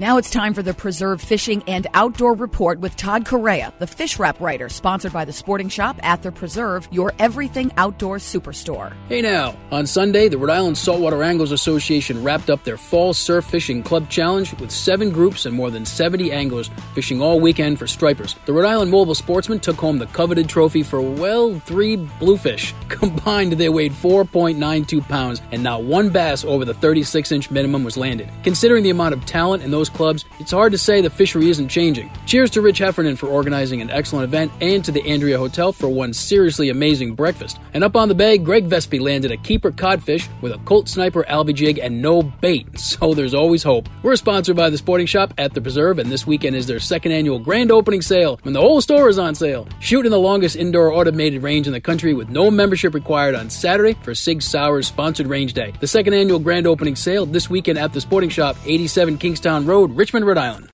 Now it's time for the Preserve Fishing and Outdoor Report with Todd Corayer, the fish wrap writer, sponsored by the Sporting Shop at the Preserve, your everything outdoor superstore. Hey now, on Sunday, the Rhode Island Saltwater Anglers Association wrapped up their Fall Surf Fishing Club Challenge with 7 groups and more than 70 anglers fishing all weekend for stripers. The Rhode Island Mobile Sportsman took home the coveted trophy for, 3 bluefish. Combined, they weighed 4.92 pounds, and not one bass over the 36-inch minimum was landed. Considering the amount of talent in those clubs, it's hard to say the fishery isn't changing. Cheers to Rich Heffernan for organizing an excellent event and to the Andrea Hotel for one seriously amazing breakfast. And up on the bay, Greg Vespi landed a keeper codfish with a Colt Sniper Albie Jig and no bait, so there's always hope. We're sponsored by the Sporting Shop at the Preserve, and this weekend is their second annual grand opening sale when the whole store is on sale. Shoot in the longest indoor automated range in the country with no membership required on Saturday for Sig Sauer's sponsored range day. The second annual grand opening sale this weekend at the Sporting Shop, 87 Kingstown Road, Richmond, Rhode Island.